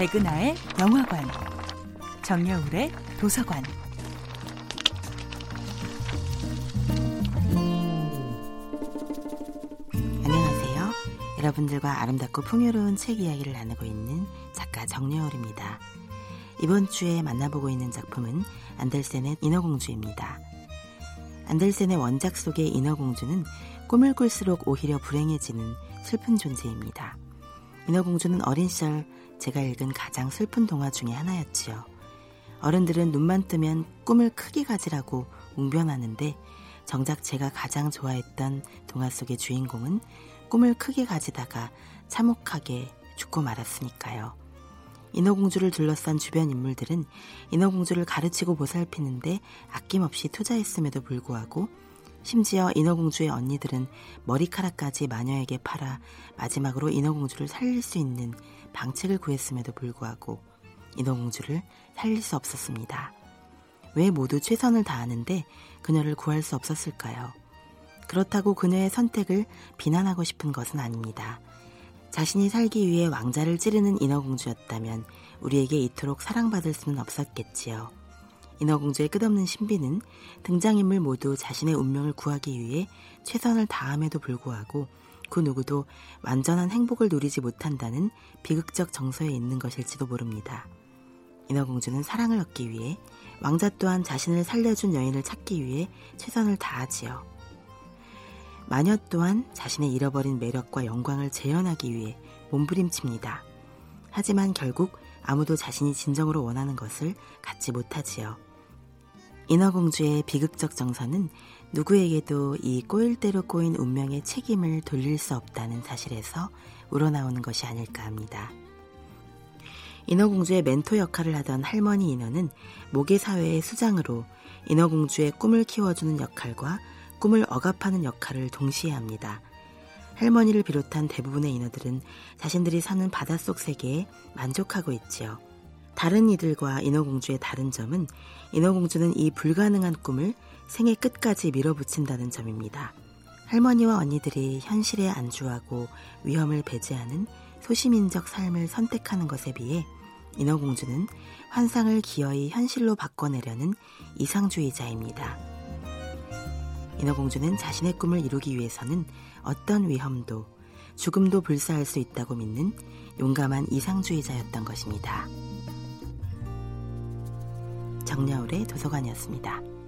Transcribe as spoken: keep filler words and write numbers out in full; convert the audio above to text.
백은하의 영화관, 정여울의 도서관. 안녕하세요. 여러분들과 아름답고 풍요로운 책 이야기를 나누고 있는 작가 정여울입니다. 이번 주에 만나보고 있는 작품은 안델센의 인어공주입니다. 안델센의 원작 속의 인어공주는 꿈을 꿀수록 오히려 불행해지는 슬픈 존재입니다. 인어공주는 어린 시절 제가 읽은 가장 슬픈 동화 중에 하나였지요. 어른들은 눈만 뜨면 꿈을 크게 가지라고 웅변하는데 정작 제가 가장 좋아했던 동화 속의 주인공은 꿈을 크게 가지다가 참혹하게 죽고 말았으니까요. 인어공주를 둘러싼 주변 인물들은 인어공주를 가르치고 보살피는데 아낌없이 투자했음에도 불구하고 심지어 인어공주의 언니들은 머리카락까지 마녀에게 팔아 마지막으로 인어공주를 살릴 수 있는 방책을 구했음에도 불구하고 인어공주를 살릴 수 없었습니다. 왜 모두 최선을 다하는데 그녀를 구할 수 없었을까요? 그렇다고 그녀의 선택을 비난하고 싶은 것은 아닙니다. 자신이 살기 위해 왕자를 찌르는 인어공주였다면 우리에게 이토록 사랑받을 수는 없었겠지요. 인어공주의 끝없는 신비는 등장인물 모두 자신의 운명을 구하기 위해 최선을 다함에도 불구하고 그 누구도 완전한 행복을 누리지 못한다는 비극적 정서에 있는 것일지도 모릅니다. 인어공주는 사랑을 얻기 위해, 왕자 또한 자신을 살려준 여인을 찾기 위해 최선을 다하지요. 마녀 또한 자신의 잃어버린 매력과 영광을 재현하기 위해 몸부림칩니다. 하지만 결국 아무도 자신이 진정으로 원하는 것을 갖지 못하지요. 인어공주의 비극적 정서는 누구에게도 이 꼬일 대로 꼬인 운명의 책임을 돌릴 수 없다는 사실에서 우러나오는 것이 아닐까 합니다. 인어공주의 멘토 역할을 하던 할머니 인어는 모계사회의 수장으로 인어공주의 꿈을 키워주는 역할과 꿈을 억압하는 역할을 동시에 합니다. 할머니를 비롯한 대부분의 인어들은 자신들이 사는 바닷속 세계에 만족하고 있지요. 다른 이들과 인어공주의 다른 점은 인어공주는 이 불가능한 꿈을 생애 끝까지 밀어붙인다는 점입니다. 할머니와 언니들이 현실에 안주하고 위험을 배제하는 소시민적 삶을 선택하는 것에 비해 인어공주는 환상을 기어이 현실로 바꿔내려는 이상주의자입니다. 인어공주는 자신의 꿈을 이루기 위해서는 어떤 위험도, 죽음도 불사할 수 있다고 믿는 용감한 이상주의자였던 것입니다. 정여울의 도서관이었습니다.